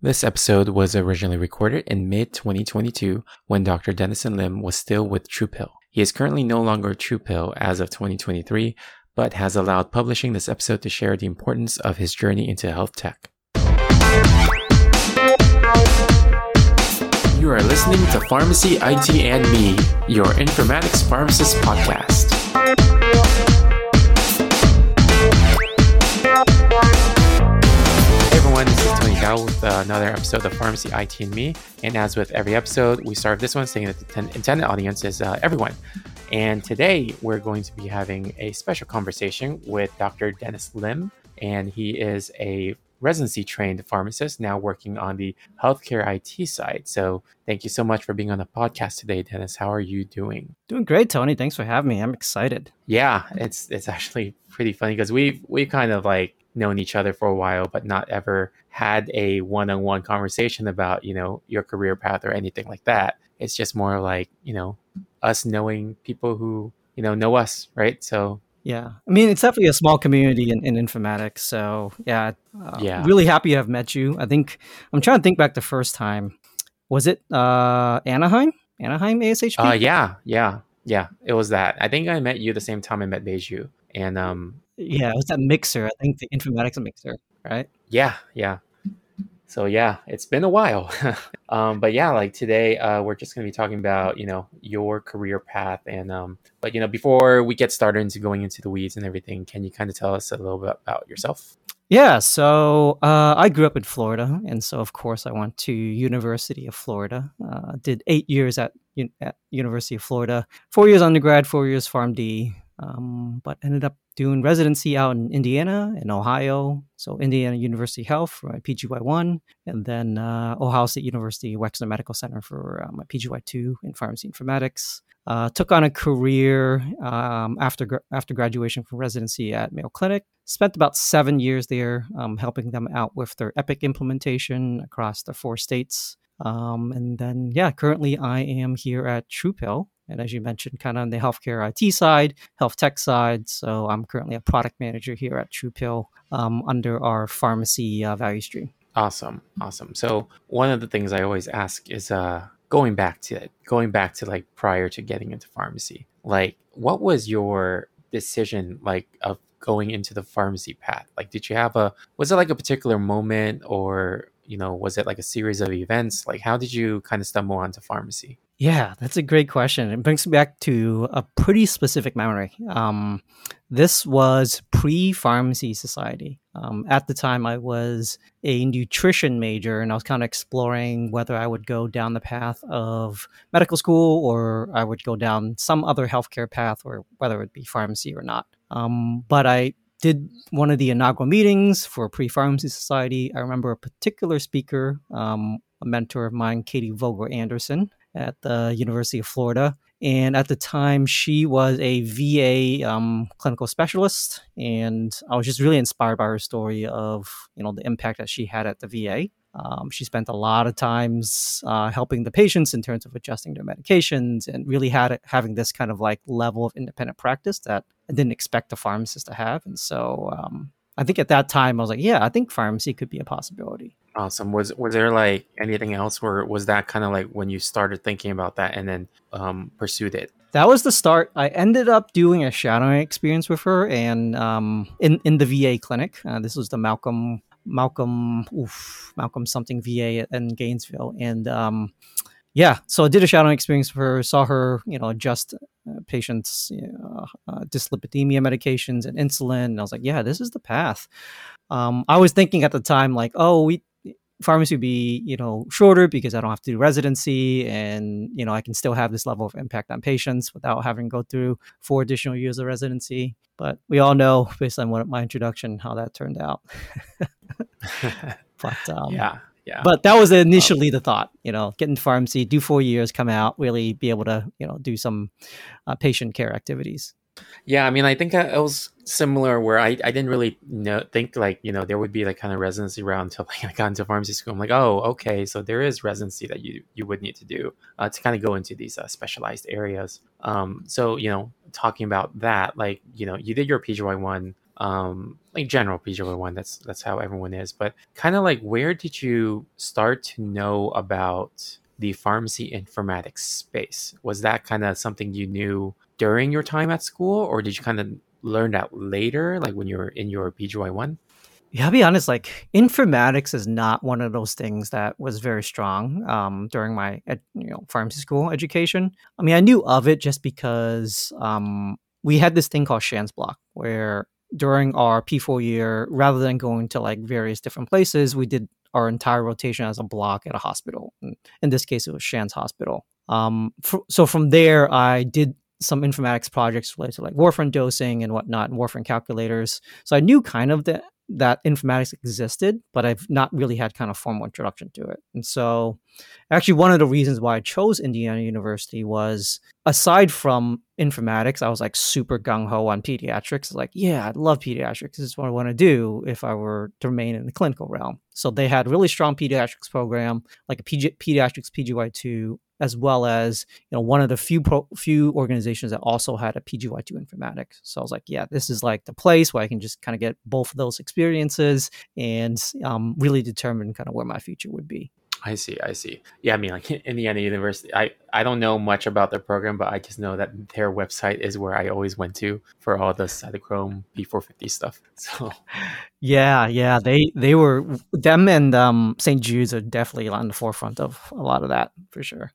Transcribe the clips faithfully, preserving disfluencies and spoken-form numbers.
This episode was originally recorded in mid twenty twenty-two when Doctor Denison Lim was still with TruePill. He is currently no longer TruePill as of twenty twenty-three, but has allowed publishing this episode to share the importance of his journey into health tech. You are listening to Pharmacy I T and Me, your informatics pharmacist podcast. Hey everyone, this is Tony Gao with another episode of Pharmacy I T and Me. And as with every episode, we start this one saying that the intended audience is uh, everyone. And today we're going to be having a special conversation with Doctor Dennis Lim, and he is a residency-trained pharmacist now working on the healthcare I T side. So thank you so much for being on the podcast today, Dennis. How are you doing? Doing great, Tony. Thanks for having me. I'm excited. Yeah, it's it's actually pretty funny because we've we kind of like known each other for a while, but not ever had a one-on-one conversation about, you know, your career path or anything like that. It's just more like, you know, us knowing people who, you know, know us, right? So yeah, I mean, it's definitely a small community in, in informatics. So yeah, uh, yeah, really happy to have met you. I think I'm trying to think back the first time. Was it uh, Anaheim? Anaheim A S H P? Uh, yeah, yeah, yeah. It was that. I think I met you the same time I met Beiju. And um, yeah, it was that mixer. I think the informatics mixer, right? Yeah, yeah. So yeah, it's been a while. um, but yeah, like today, uh, we're just going to be talking about, you know, your career path. And, um, but, you know, before we get started into going into the weeds and everything, can you kind of tell us a little bit about yourself? Yeah. So uh, I grew up in Florida. And so, of course, I went to University of Florida, uh, did eight years at, un- at University of Florida, four years undergrad, four years PharmD, um, but ended up doing residency out in Indiana and Ohio. So Indiana University Health for my P G Y one, and then uh, Ohio State University Wexner Medical Center for uh, my P G Y two in pharmacy informatics. Uh, took on a career um, after gra- after graduation from residency at Mayo Clinic. Spent about seven years there um, helping them out with their Epic implementation across the four states. Um, and then, yeah, currently I am here at TruePill. And as you mentioned, kind of on the healthcare I T side, health tech side. So I'm currently a product manager here at TruePill um, under our pharmacy uh, value stream. Awesome. Awesome. So one of the things I always ask is uh, going back to it, going back to like prior to getting into pharmacy, like what was your decision like of going into the pharmacy path? Like, did you have a, was it like a particular moment or, you know, was it like a series of events? Like how did you kind of stumble onto pharmacy? Yeah, that's a great question. It brings me back to a pretty specific memory. Um, this was pre-pharmacy society. Um, at the time, I was a nutrition major, and I was kind of exploring whether I would go down the path of medical school or I would go down some other healthcare path, or whether it would be pharmacy or not. Um, but I did one of the inaugural meetings for pre-pharmacy society. I remember a particular speaker, um, a mentor of mine, Katie Vogel Anderson, at the University of Florida. And at the time, she was a V A um, clinical specialist. And I was just really inspired by her story of, you know, the impact that she had at the V A. Um, she spent a lot of times uh, helping the patients in terms of adjusting their medications and really had it, having this kind of like level of independent practice that I didn't expect a pharmacist to have. And so um, I think at that time, I was like, yeah, I think pharmacy could be a possibility. Awesome. Was was there like anything else, or was that kind of like when you started thinking about that and then um, pursued it? That was the start. I ended up doing a shadowing experience with her, and um, in in the V A clinic. Uh, this was the Malcolm Malcolm oof, Malcolm something V A in Gainesville, and um, yeah, so I did a shadowing experience with her. Saw her, you know, adjust uh, patients' you know, uh, dyslipidemia medications and insulin. And I was like, yeah, this is the path. Um, I was thinking at the time, like, oh, we. pharmacy would be, you know, shorter because I don't have to do residency and, you know, I can still have this level of impact on patients without having to go through four additional years of residency. But we all know, based on what my introduction, how that turned out. but um, yeah, yeah. But that was initially um, the thought, you know, get into pharmacy, do four years, come out, really be able to, you know, do some uh, patient care activities. Yeah, I mean, I think it was similar where I, I didn't really know, think like, you know, there would be like kind of residency round until like I got into pharmacy school. I'm like, oh, okay, so there is residency that you, you would need to do uh, to kind of go into these uh, specialized areas. Um, so, you know, talking about that, like, you know, you did your P G Y one um, like general P G L one, that's that's how everyone is. But kind of like, where did you start to know about the pharmacy informatics space? Was that kind of something you knew during your time at school, or did you kind of learn that later, like when you were in your P G Y one? Yeah, I'll be honest, like informatics is not one of those things that was very strong um, during my ed, you know, pharmacy school education. I mean, I knew of it just because um, we had this thing called Shands Block, where during our P four year, rather than going to like various different places, we did our entire rotation as a block at a hospital. In this case, it was Shands Hospital. Um, for, so from there, I did some informatics projects related to like warfarin dosing and whatnot, and warfarin calculators. So I knew kind of that that informatics existed, but I've not really had kind of formal introduction to it. And so actually one of the reasons why I chose Indiana University was, aside from informatics, I was like super gung-ho on pediatrics. Like, yeah, I love pediatrics. This is what I want to do if I were to remain in the clinical realm. So they had really strong pediatrics program, like a pediatrics P G Y two, as well as, you know, one of the few pro- few organizations that also had a P G Y two informatics. So I was like, yeah, this is like the place where I can just kind of get both of those experiences and um, really determine kind of where my future would be. I see, I see. Yeah, I mean, like Indiana University, I, I don't know much about their program, but I just know that their website is where I always went to for all the Cytochrome B four fifty stuff. So, yeah, yeah, they they were, them and um, Saint Jude's are definitely on the forefront of a lot of that, for sure.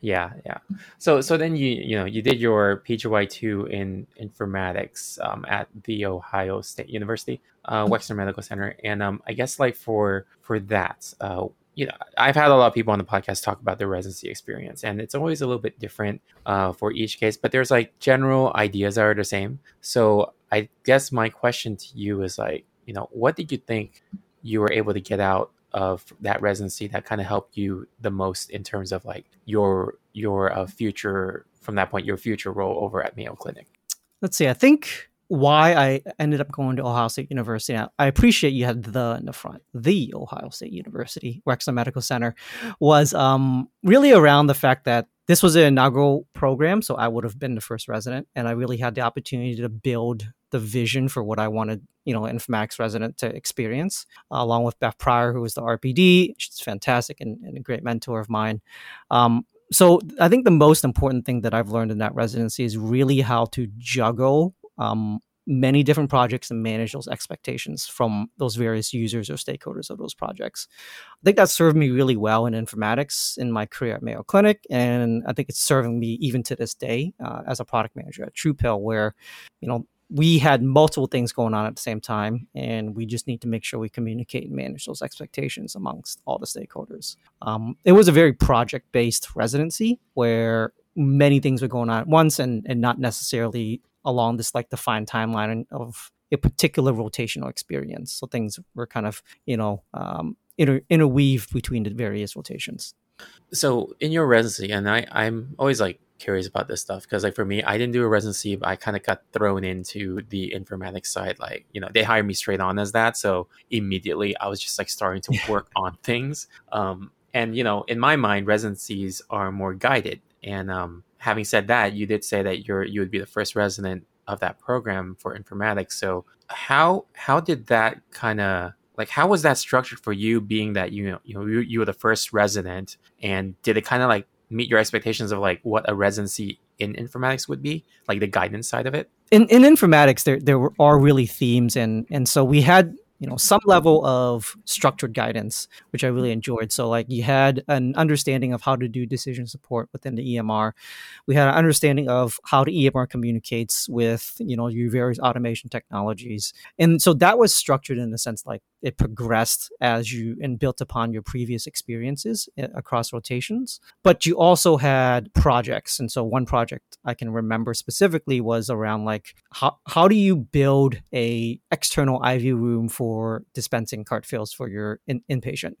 Yeah, yeah. So so then you you know you did your P G Y two in informatics um, at the Ohio State University uh, Wexner Medical Center, and um, I guess like for for that. Uh, You know, I've had a lot of people on the podcast talk about their residency experience, and it's always a little bit different uh, for each case, but there's like general ideas that are the same. So I guess my question to you is like, you know, what did you think you were able to get out of that residency that kind of helped you the most in terms of like your your uh, future, from that point, your future role over at Mayo Clinic? Let's see, I think why I ended up going to Ohio State University. Now, I appreciate you had the in the front, the Ohio State University Wexner Medical Center, was um, really around the fact that this was an inaugural program, so I would have been the first resident, and I really had the opportunity to build the vision for what I wanted, you know, informatics resident to experience, uh, along with Beth Pryor, who was the R P D. She's fantastic and, and a great mentor of mine. Um, so I think the most important thing that I've learned in that residency is really how to juggle Um, many different projects and manage those expectations from those various users or stakeholders of those projects. I think that served me really well in informatics in my career at Mayo Clinic, and I think it's serving me even to this day uh, as a product manager at TruePill, where, you know, we had multiple things going on at the same time, and we just need to make sure we communicate and manage those expectations amongst all the stakeholders. Um, it was a very project-based residency where many things were going on at once and, and not necessarily along this like defined timeline of a particular rotational experience. So things were kind of, you know, um, inter- interweaved between the various rotations. So in your residency, and I, I'm always like curious about this stuff, because like for me, I didn't do a residency, but I kind of got thrown into the informatics side. Like, you know, they hired me straight on as that. So immediately I was just like starting to work on things. Um, and, you know, in my mind, residencies are more guided. And um, having said that, you did say that you're you would be the first resident of that program for informatics. So how how did that kind of like how was that structured for you, being that you know you know you, you were the first resident, and did it kind of like meet your expectations of like what a residency in informatics would be, like the guidance side of it? In in informatics, there there were, are really themes, and and so we had, you know, some level of structured guidance, which I really enjoyed. So like you had an understanding of how to do decision support within the E M R. We had an understanding of how the E M R communicates with, you know, your various automation technologies. And so that was structured in the sense like it progressed as you and built upon your previous experiences across rotations. But you also had projects. And so one project I can remember specifically was around like how, how do you build a external I V room for for dispensing cart fills for your in, inpatient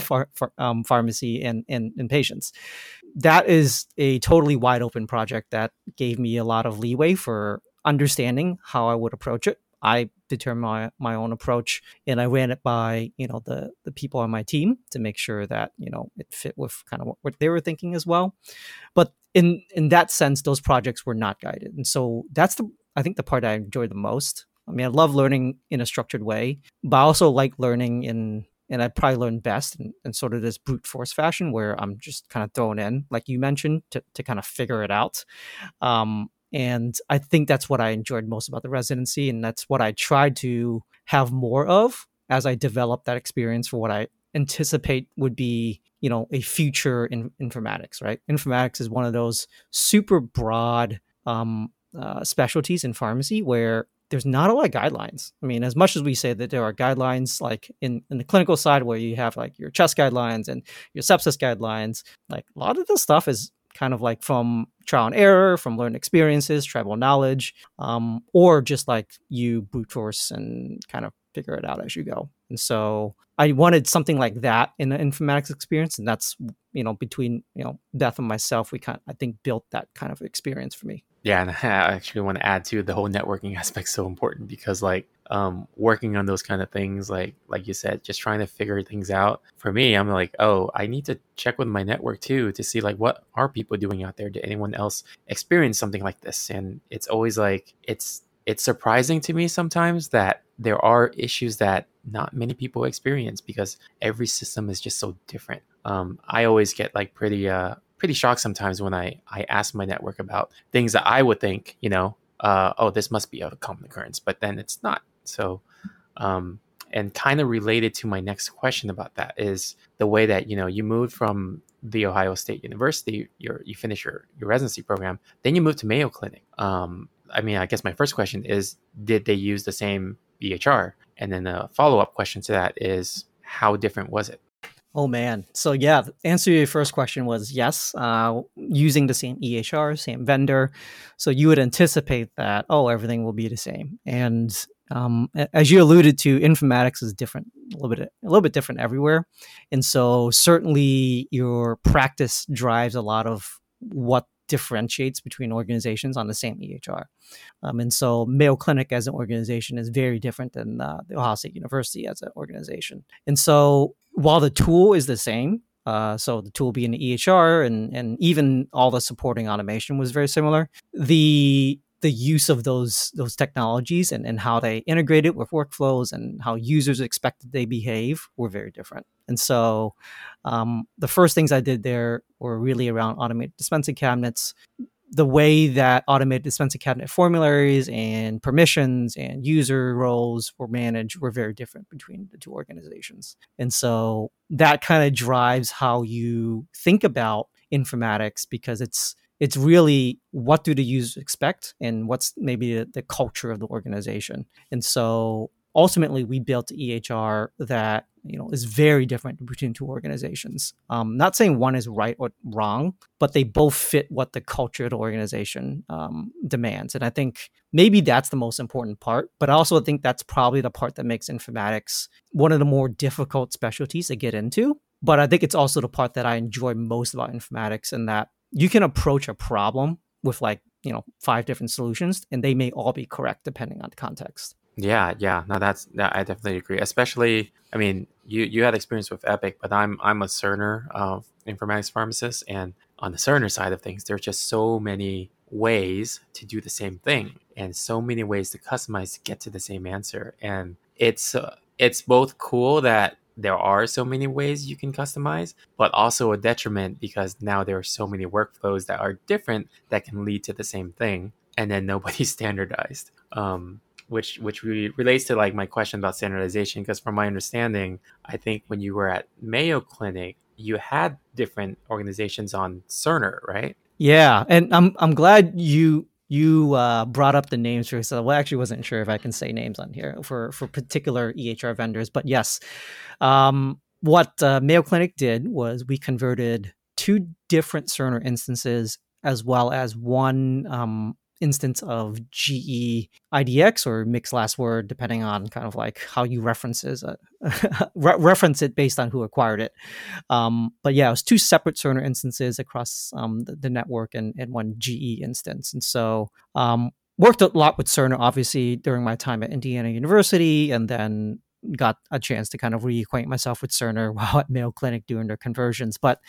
for, for, um, pharmacy and, and, and patients. That is a totally wide open project that gave me a lot of leeway for understanding how I would approach it. I determined my, my own approach, and I ran it by, you know, the, the people on my team to make sure that, you know, it fit with kind of what, what they were thinking as well. But in, in that sense, those projects were not guided. And so that's the, I think the part I enjoyed the most. I mean, I love learning in a structured way, but I also like learning in, and I probably learn best in, in sort of this brute force fashion where I'm just kind of thrown in, like you mentioned, to, to kind of figure it out. Um, and I think that's what I enjoyed most about the residency. And that's what I tried to have more of as I developed that experience for what I anticipate would be, you know, a future in informatics, right? Informatics is one of those super broad um, uh, specialties in pharmacy where there's not a lot of guidelines. I mean, as much as we say that there are guidelines, like in, in the clinical side where you have like your chest guidelines and your sepsis guidelines, like a lot of this stuff is kind of like from trial and error, from learned experiences, tribal knowledge, um, or just like you brute force and kind of figure it out as you go. And so I wanted something like that in the informatics experience. And that's, you know, between, you know, Beth and myself, we kind of, I think, built that kind of experience for me. Yeah. And I actually want to add to the whole networking aspect so important because like um, working on those kind of things, like, like you said, just trying to figure things out for me, I'm like, oh, I need to check with my network too, to see like, what are people doing out there? Did anyone else experience something like this? And it's always like, it's, it's surprising to me sometimes that there are issues that not many people experience because every system is just so different. Um, I always get like pretty, uh, pretty shocked sometimes when I, I ask my network about things that I would think, you know, uh, oh, this must be a common occurrence, but then it's not. So, um, and kind of related to my next question about that is the way that, you know, you moved from the Ohio State University, your, you finish your, your residency program, then you moved to Mayo Clinic. Um, I mean, I guess my first question is, did they use the same E H R? And then the follow-up question to that is, how different was it? Oh, man. So yeah, the answer to your first question was yes, uh, using the same E H R, same vendor. So you would anticipate that, oh, everything will be the same. And um, as you alluded to, informatics is different, a little bit, a little bit different everywhere. And so certainly your practice drives a lot of what differentiates between organizations on the same E H R. Um, and so Mayo Clinic as an organization is very different than uh, the Ohio State University as an organization. And so while the tool is the same, uh, so the tool being the E H R and and even all the supporting automation was very similar, the the use of those those technologies and, and how they integrate it with workflows and how users expected they behave were very different. And so um, the first things I did there were really around automated dispensing cabinets, the way that automated dispensing cabinet formularies and permissions and user roles were managed were very different between the two organizations. And so that kind of drives how you think about informatics because it's It's really what do the users expect and what's maybe the, the culture of the organization. And so ultimately we built E H R that, you know, is very different between two organizations. Um, not saying one is right or wrong, but they both fit what the culture of the organization um, demands. And I think maybe that's the most important part, but I also think that's probably the part that makes informatics one of the more difficult specialties to get into. But I think it's also the part that I enjoy most about informatics in that you can approach a problem with like, you know, five different solutions and they may all be correct depending on the context. Yeah. Yeah. No, that's, I definitely agree. Especially, I mean, you, you had experience with Epic, but I'm, I'm a Cerner uh, informatics pharmacist. And on the Cerner side of things, there's just so many ways to do the same thing and so many ways to customize to get to the same answer. And it's, uh, it's both cool that there are so many ways you can customize, but also a detriment because now there are so many workflows that are different that can lead to the same thing, and then nobody's standardized, um, which which really relates to like my question about standardization. Because from my understanding, I think when you were at Mayo Clinic, you had different organizations on Cerner, right? Yeah, and I'm I'm glad you. You uh, brought up the names for yourself. Well, I actually wasn't sure if I can say names on here for, for particular E H R vendors, but yes. Um, what uh, Mayo Clinic did was we converted two different Cerner instances as well as one um, instance of G E I D X or mixed last word, depending on kind of like how you references uh, re- reference it based on who acquired it. Um, but yeah, it was two separate Cerner instances across um, the, the network and, and one G E instance. And so um, worked a lot with Cerner, obviously, during my time at Indiana University, and then got a chance to kind of reacquaint myself with Cerner while at Mayo Clinic doing their conversions. But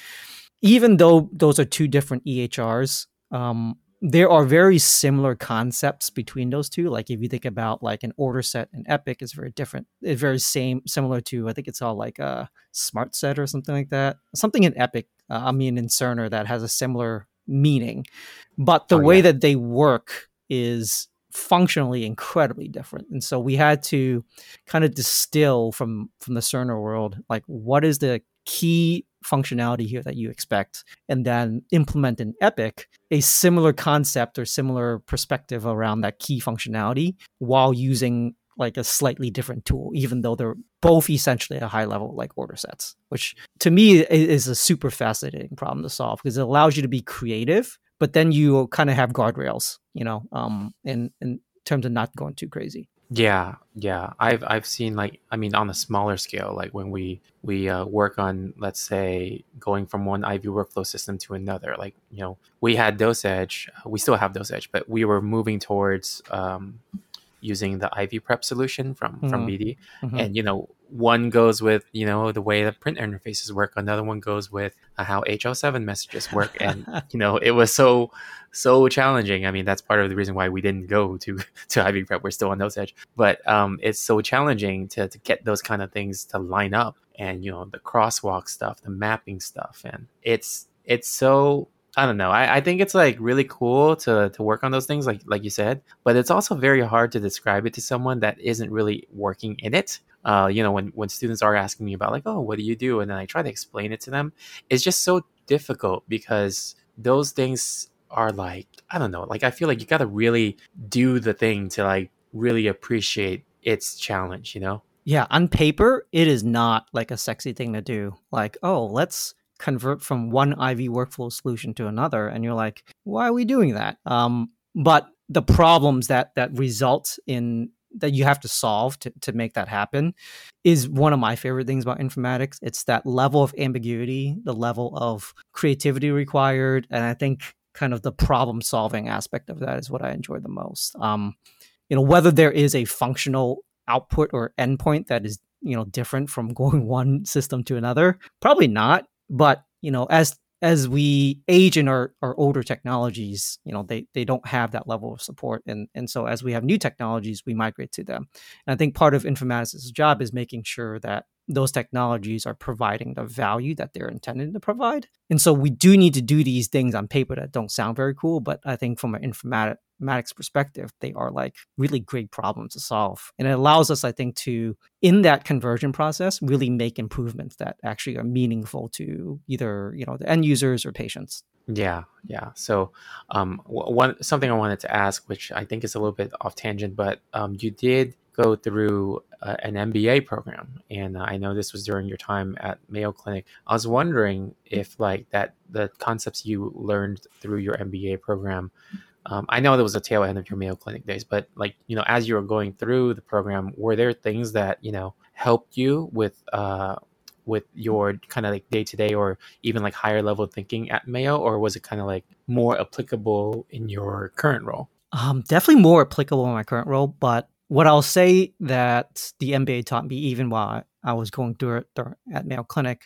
even though those are two different E H Rs, um, there are very similar concepts between those two. Like if you think about like an order set and Epic is very different. It's very same, similar to, I think it's all like a smart set or something like that. Something in Epic, uh, I mean in Cerner that has a similar meaning. But the oh, way yeah. that they work is functionally incredibly different. And so we had to kind of distill from, from the Cerner world, like what is the key functionality here that you expect, and then implement in Epic a similar concept or similar perspective around that key functionality while using like a slightly different tool, even though they're both essentially at a high level like order sets, which to me is a super fascinating problem to solve because it allows you to be creative, but then you kind of have guardrails, you know, um, in, in terms of not going too crazy. Yeah, yeah. I've I've seen like I mean on a smaller scale, like when we we uh, work on, let's say, going from one I V workflow system to another. Like you know, we had Dose Edge, we still have Dose Edge, but we were moving towards um, using the I V prep solution from mm-hmm. from B D, mm-hmm. and you know, one goes with you know the way the print interfaces work, another one goes with uh, how H L seven messages work, and you know, it was so. so challenging. I mean, that's part of the reason why we didn't go to, to I V prep. We're still on Dose Edge, but um, it's so challenging to, to get those kind of things to line up, and, you know, the crosswalk stuff, the mapping stuff. And it's, it's so, I don't know. I, I think it's like really cool to, to work on those things, like, like you said, but it's also very hard to describe it to someone that isn't really working in it. Uh, you know, when, when students are asking me about like, oh, what do you do? And then I try to explain it to them. It's just so difficult because those things are like, I don't know, like I feel like you got to really do the thing to like really appreciate its challenge, you know? Yeah, on paper, it is not like a sexy thing to do. Like, oh, let's convert from one I V workflow solution to another. And you're like, why are we doing that? Um, but the problems that that result in that you have to solve to, to make that happen is one of my favorite things about informatics. It's that level of ambiguity, the level of creativity required. And I think kind of the problem solving aspect of that is what I enjoy the most. Um, you know, whether there is a functional output or endpoint that is, you know, different from going one system to another, probably not. But, you know, as as we age in our, our older technologies, you know, they they don't have that level of support. And, and so as we have new technologies, we migrate to them. And I think part of informatics' job is making sure that those technologies are providing the value that they're intended to provide. And so we do need to do these things on paper that don't sound very cool, but I think from an informatics perspective, they are like really great problems to solve. And it allows us, I think, to, in that conversion process, really make improvements that actually are meaningful to either, you know, the end users or patients. Yeah, yeah. So um, one something I wanted to ask, which I think is a little bit off tangent, but um, you did go through uh, an M B A program, and uh, I know this was during your time at Mayo Clinic. I was wondering if like that the concepts you learned through your M B A program, um, I know there was a tail end of your Mayo Clinic days, but like, you know, as you were going through the program, were there things that, you know, helped you with uh with your kind of like day-to-day or even like higher level thinking at Mayo, or was it kind of like more applicable in your current role? Um, definitely more applicable in my current role, but what I'll say that the M B A taught me, even while I was going through it at Mayo Clinic,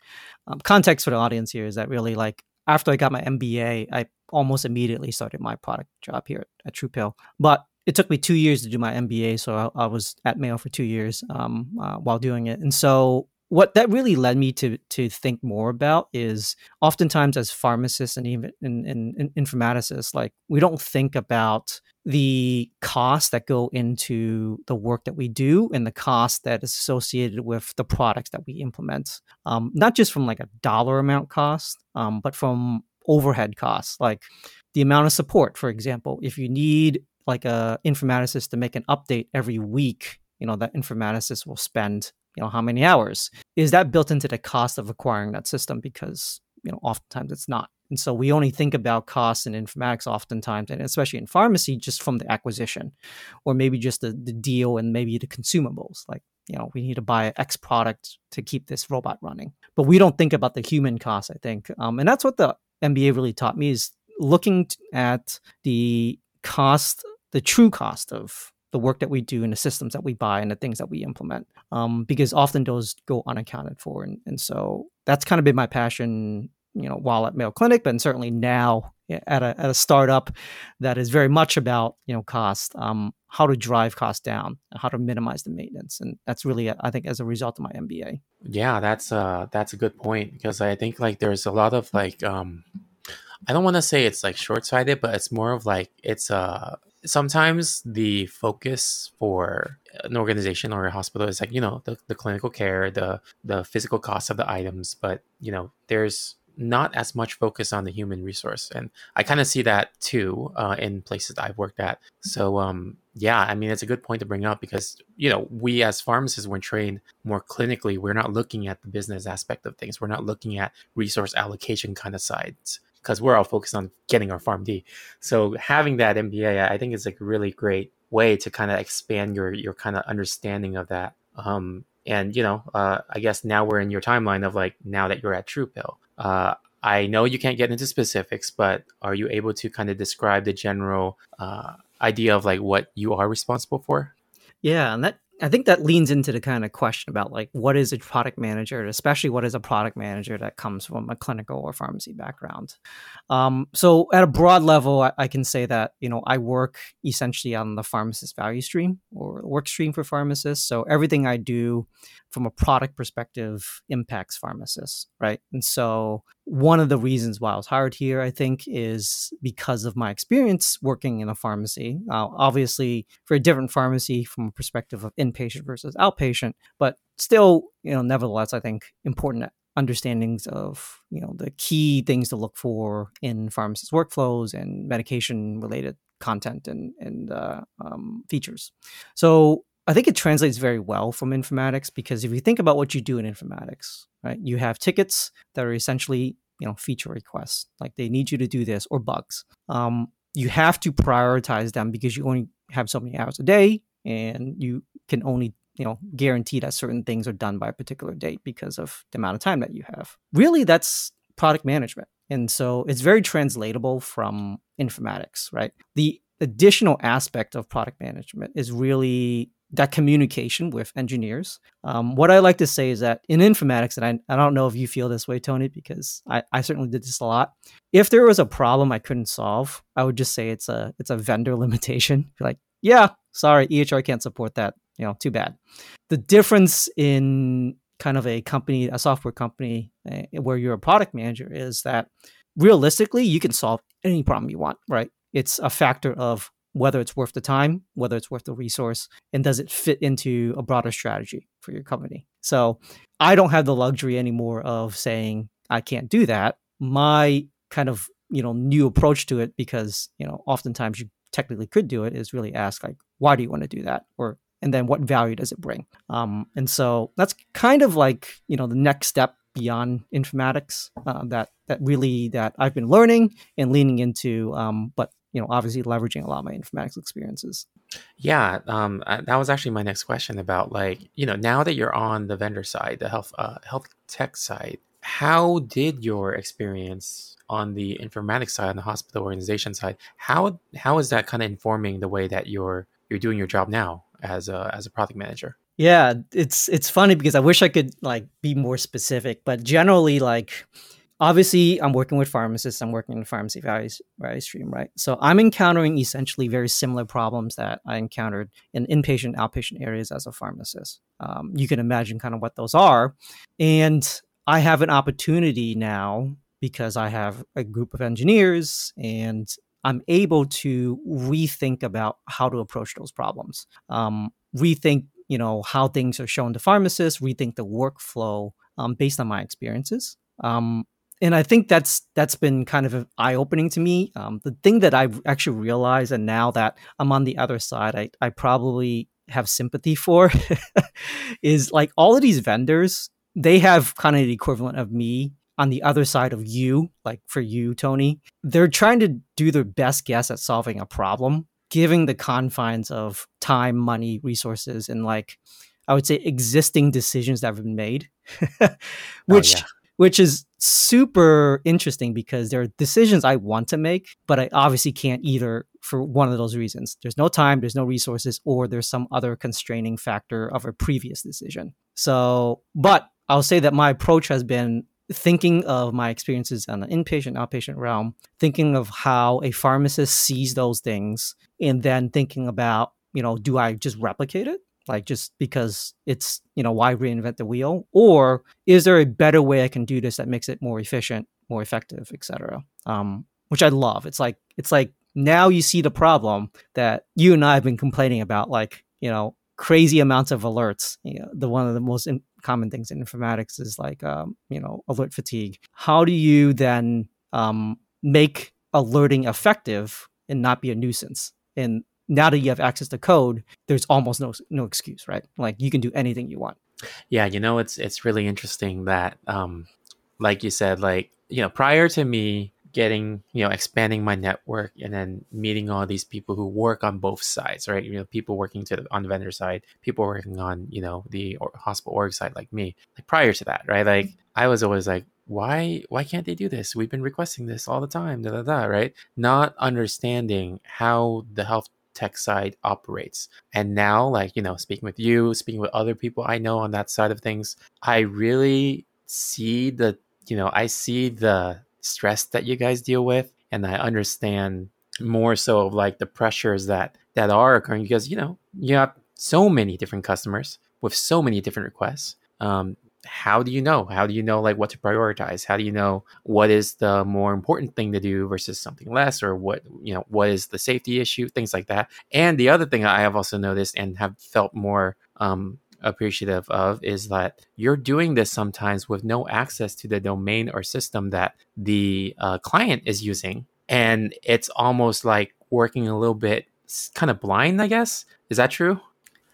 um, context for the audience here is that really like after I got my M B A, I almost immediately started my product job here at TruePill. But it took me two years to do my M B A, so I, I was at Mayo for two years um, uh, while doing it. And so what that really led me to to think more about is oftentimes as pharmacists and even in, in, in informaticists, like we don't think about the costs that go into the work that we do and the cost that is associated with the products that we implement. Um, not just from like a dollar amount cost, um, but from overhead costs, like the amount of support, for example. If you need like a informaticist to make an update every week, you know, that informaticist will spend, you know, how many hours? Is that built into the cost of acquiring that system? Because, you know, oftentimes it's not. And so we only think about costs in informatics oftentimes, and especially in pharmacy, just from the acquisition or maybe just the, the deal and maybe the consumables. Like, you know, we need to buy X product to keep this robot running. But we don't think about the human cost, I think. Um, and that's what the M B A really taught me, is looking at the cost, the true cost of the work that we do and the systems that we buy and the things that we implement, um, because often those go unaccounted for. And, and so that's kind of been my passion, you know, while at Mayo Clinic, but certainly now at a at a startup that is very much about, you know, cost, um, how to drive costs down, how to minimize the maintenance. And that's really, I think, as a result of my M B A. Yeah, that's uh that's a good point, because I think like there's a lot of like, um, I don't want to say it's like short-sighted, but it's more of like, it's uh, sometimes the focus for an organization or a hospital is like, you know, the, the clinical care, the the physical cost of the items, but, you know, there's not as much focus on the human resource. And I kind of see that too uh, in places that I've worked at. So um, yeah, I mean, it's a good point to bring up because, you know, we as pharmacists, when trained more clinically, we're not looking at the business aspect of things. We're not looking at resource allocation kind of sides, because we're all focused on getting our PharmD. So having that M B A, I think, is like a really great way to kind of expand your your kind of understanding of that. Um, and, you know, uh, I guess now we're in your timeline of like, now that you're at TruePill. Uh, I know you can't get into specifics, but are you able to kind of describe the general uh, idea of like what you are responsible for? Yeah, and that I think that leans into the kind of question about like, what is a product manager, especially what is a product manager that comes from a clinical or pharmacy background? Um, so at a broad level, I, I can say that, you know, I work essentially on the pharmacist value stream or work stream for pharmacists. So everything I do from a product perspective impacts pharmacists, right? And so one of the reasons why I was hired here, I think, is because of my experience working in a pharmacy. Uh, obviously, for a different pharmacy from a perspective of inpatient versus outpatient, but still, you know, nevertheless, I think important understandings of, you know, the key things to look for in pharmacist workflows and medication-related content and and uh, um, features. So I think it translates very well from informatics, because if you think about what you do in informatics, right, you have tickets that are essentially, you know, feature requests, like they need you to do this, or bugs. Um, you have to prioritize them because you only have so many hours a day, and you can only, you know, guarantee that certain things are done by a particular date because of the amount of time that you have. Really, that's product management. And so it's very translatable from informatics, right? The additional aspect of product management is really that communication with engineers. Um, what I like to say is that in informatics, and I, I don't know if you feel this way, Tony, because I, I certainly did this a lot. If there was a problem I couldn't solve, I would just say it's a it's a vendor limitation. You're like, yeah, sorry, E H R can't support that. You know, too bad. The difference in kind of a company, a software company, uh, where you're a product manager is that realistically, you can solve any problem you want, right? It's a factor of whether it's worth the time, whether it's worth the resource, and does it fit into a broader strategy for your company? So I don't have the luxury anymore of saying, I can't do that. My kind of, you know, new approach to it, because, you know, oftentimes you technically could do it, is really ask, like, why do you want to do that? Or, and then what value does it bring? Um, and so that's kind of like, you know, the next step beyond informatics uh, that, that really, that I've been learning and leaning into, um, but you know, obviously leveraging a lot of my informatics experiences. Yeah, um, that was actually my next question about like, you know, now that you're on the vendor side, the health uh, health tech side, how did your experience on the informatics side, on the hospital organization side, how how is that kind of informing the way that you're you're doing your job now as a as a product manager? Yeah, it's it's funny because I wish I could like be more specific, but generally like, obviously, I'm working with pharmacists. I'm working in the pharmacy value, value stream, right? So I'm encountering essentially very similar problems that I encountered in inpatient, outpatient areas as a pharmacist. Um, you can imagine kind of what those are. And I have an opportunity now because I have a group of engineers and I'm able to rethink about how to approach those problems, um, rethink, you know, how things are shown to pharmacists, rethink the workflow um, based on my experiences. Um, And I think that's that's been kind of eye-opening to me. Um, the thing that I've actually realized, and now that I'm on the other side, I, I probably have sympathy for, is like all of these vendors, they have kind of the equivalent of me on the other side of you, like for you, Tony. They're trying to do their best guess at solving a problem, given the confines of time, money, resources, and like, I would say existing decisions that have been made, which... Oh, yeah. Which is super interesting because there are decisions I want to make, but I obviously can't either for one of those reasons. There's no time, there's no resources, or there's some other constraining factor of a previous decision. So, but I'll say that my approach has been, thinking of my experiences on the inpatient, outpatient realm, thinking of how a pharmacist sees those things, and then thinking about, you know, do I just replicate it? Like, just because it's, you know, why reinvent the wheel? Or is there a better way I can do this that makes it more efficient, more effective, et cetera? Um, which I love. It's like, it's like now you see the problem that you and I have been complaining about, like, you know, crazy amounts of alerts. You know, the one of the most in- common things in informatics is like, um, you know, alert fatigue. How do you then um, make alerting effective and not be a nuisance? And now that you have access to code, there's almost no no excuse, right? Like, you can do anything you want. Yeah, you know, it's it's really interesting that, um, like you said, like, you know, prior to me getting, you know, expanding my network and then meeting all these people who work on both sides, right? You know, people working to the, on the vendor side, people working on, you know, the or, hospital org side, like me, like prior to that, right? Like, I was always like, why, why can't they do this? We've been requesting this all the time, da, da, da, right? Not understanding how the health tech side operates. And now, like, you know, speaking with you, speaking with other people I know on that side of things, I really see the, you know, I see the stress that you guys deal with. And I understand more so of like the pressures that, that are occurring, because, you know, you have so many different customers with so many different requests. Um, how do you know? How do you know like what to prioritize? How do you know what is the more important thing to do versus something less, or what, you know, what is the safety issue, things like that. And the other thing I have also noticed and have felt more um, appreciative of is that you're doing this sometimes with no access to the domain or system that the uh, client is using. And it's almost like working a little bit kind of blind, I guess. Is that true?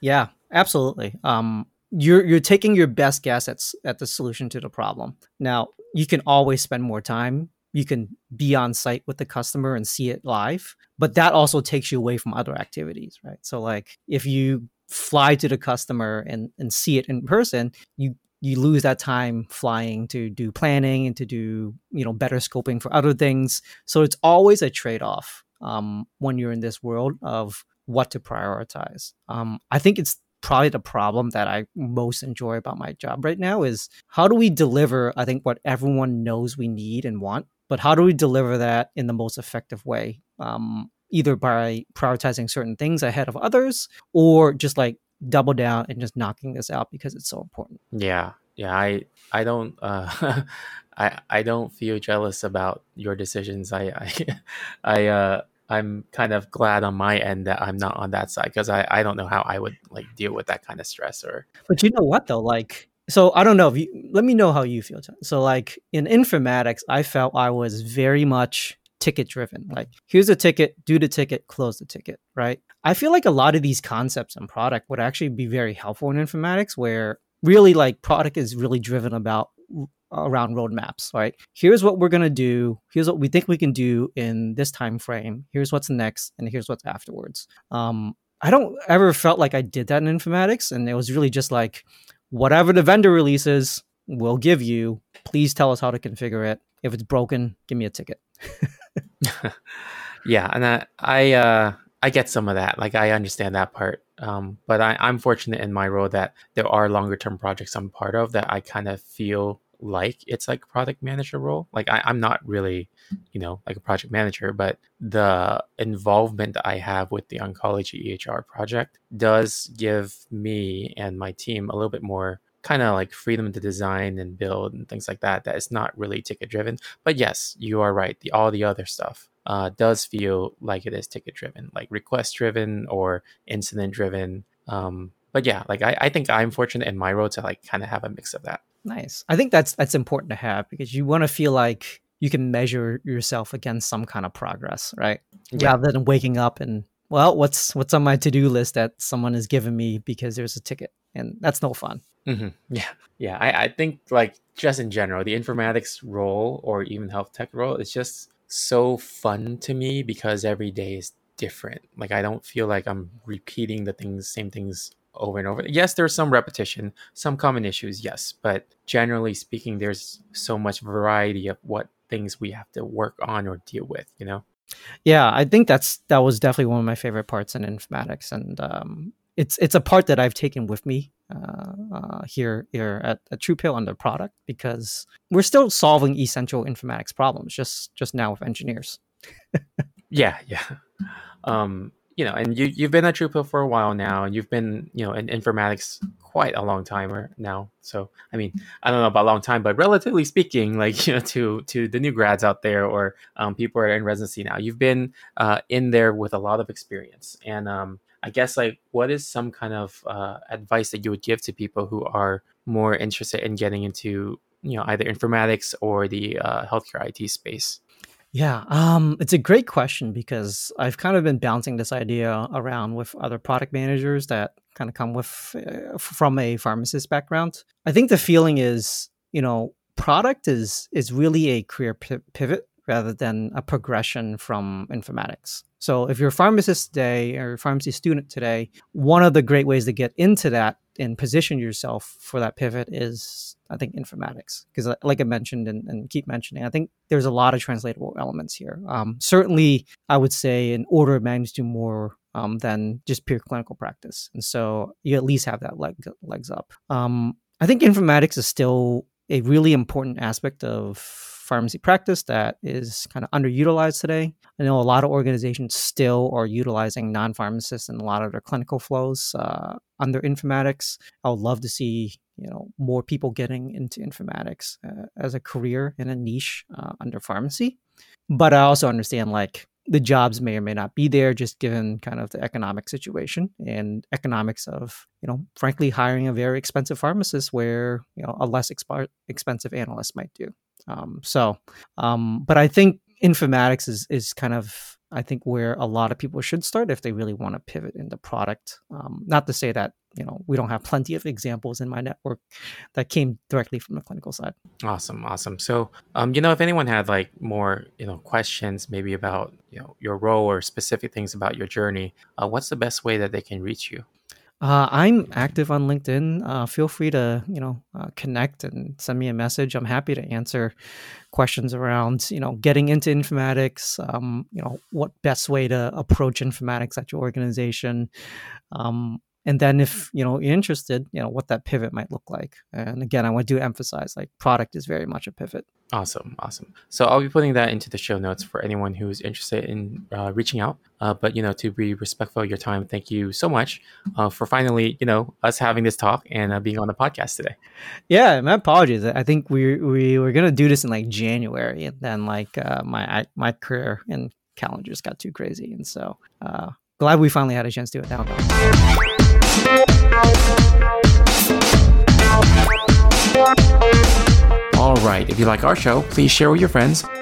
Yeah, absolutely. Um, You're you're taking your best guess at at the solution to the problem. Now, you can always spend more time. You can be on site with the customer and see it live, but that also takes you away from other activities, right? So, like, if you fly to the customer and, and see it in person, you you lose that time flying to do planning and to do, you know, better scoping for other things. So it's always a trade-off um, when you're in this world of what to prioritize. Um, I think it's probably the problem that I most enjoy about my job right now is how do we deliver, I think, what everyone knows we need and want, but how do we deliver that in the most effective way? Um, either by prioritizing certain things ahead of others, or just like double down and just knocking this out because it's so important. Yeah. Yeah. I, I don't, uh, I, I don't feel jealous about your decisions. I, I, I, uh, I'm kind of glad on my end that I'm not on that side, because I, I don't know how I would like deal with that kind of stress. Or but you know what though, like, so I don't know if you, let me know how you feel. So like in informatics, I felt I was very much ticket driven. Like, here's a ticket, do the ticket, close the ticket, right? I feel like a lot of these concepts and product would actually be very helpful in informatics, where really like product is really driven about around roadmaps, right? Here's what we're going to do. Here's what we think we can do in this time frame. Here's what's next, and here's what's afterwards. Um, I don't ever felt like I did that in informatics, and it was really just like, whatever the vendor releases, we'll give you. Please tell us how to configure it. If it's broken, give me a ticket. Yeah, and I I, uh, I get some of that. Like, I understand that part. Um, but I, I'm fortunate in my role that there are longer-term projects I'm part of that I kind of feel like it's like product manager role. Like I, I'm not really, you know, like a project manager, but the involvement I have with the oncology E H R project does give me and my team a little bit more kind of like freedom to design and build and things like that, that it's not really ticket driven. But yes, you are right. The, all the other stuff uh, does feel like it is ticket driven, like request driven or incident driven. Um, but yeah, like I, I think I'm fortunate in my role to like kind of have a mix of that. Nice. I think that's that's important to have, because you want to feel like you can measure yourself against some kind of progress, right? Yeah. Rather than waking up and, well, what's what's on my to-do list that someone has given me because there's a ticket, and that's no fun. Mm-hmm. Yeah. Yeah. I, I think like just in general, the informatics role or even health tech role is just so fun to me, because every day is different. Like, I don't feel like I'm repeating the things, same things over and over. Yes, there's some repetition, some common issues, yes, but generally speaking, there's so much variety of what things we have to work on or deal with, you know? Yeah, I think that's that was definitely one of my favorite parts in informatics. And um, it's it's a part that I've taken with me uh, uh, here here at, at TruePill on the product, because we're still solving essential informatics problems, just just now with engineers. yeah, yeah. Um, you know, and you you've been at TruePill for a while now, and you've been you know in informatics quite a long time now. So I mean, I don't know about a long time, but relatively speaking, like you know, to to the new grads out there, or um, people who are in residency now, you've been uh, in there with a lot of experience. And um, I guess, like, what is some kind of uh, advice that you would give to people who are more interested in getting into you know either informatics or the uh, healthcare I T space? Yeah, um, it's a great question, because I've kind of been bouncing this idea around with other product managers that kind of come with uh, from a pharmacist background. I think the feeling is, you know, product is is really a career p- pivot rather than a progression from informatics. So if you're a pharmacist today or a pharmacy student today, one of the great ways to get into that and position yourself for that pivot is, I think, informatics. Because like I mentioned and, and keep mentioning, I think there's a lot of translatable elements here. Um, certainly, I would say an order of magnitude more um, than just pure clinical practice. And so you at least have that leg, legs up. Um, I think informatics is still a really important aspect of pharmacy practice that is kind of underutilized today. I know a lot of organizations still are utilizing non-pharmacists in a lot of their clinical flows uh, under informatics. I would love to see you know more people getting into informatics uh, as a career in a niche uh, under pharmacy. But I also understand like the jobs may or may not be there, just given kind of the economic situation and economics of, you know, frankly, hiring a very expensive pharmacist where you know a less exp- expensive analyst might do. Um, so, um, but I think informatics is, is kind of, I think, where a lot of people should start if they really want to pivot into product. Um, not to say that, you know, we don't have plenty of examples in my network that came directly from the clinical side. Awesome. Awesome. So, um, you know, if anyone had like more, you know, questions maybe about, you know, your role or specific things about your journey, uh, what's the best way that they can reach you? Uh, I'm active on LinkedIn. Uh, feel free to, you know, uh, connect and send me a message. I'm happy to answer questions around, you know, getting into informatics, um, you know, what best way to approach informatics at your organization. Um, and then if, you know, you're interested, you know, what that pivot might look like. And again, I want to emphasize like product is very much a pivot. Awesome. Awesome. So I'll be putting that into the show notes for anyone who is interested in uh, reaching out. Uh, but, you know, to be respectful of your time, thank you so much uh, for finally, you know, us having this talk and uh, being on the podcast today. Yeah, my apologies. I think we we were going to do this in like January, and then like uh, my my career and calendar just got too crazy. And so uh, glad we finally had a chance to do it now. All right, if you like our show, please share with your friends,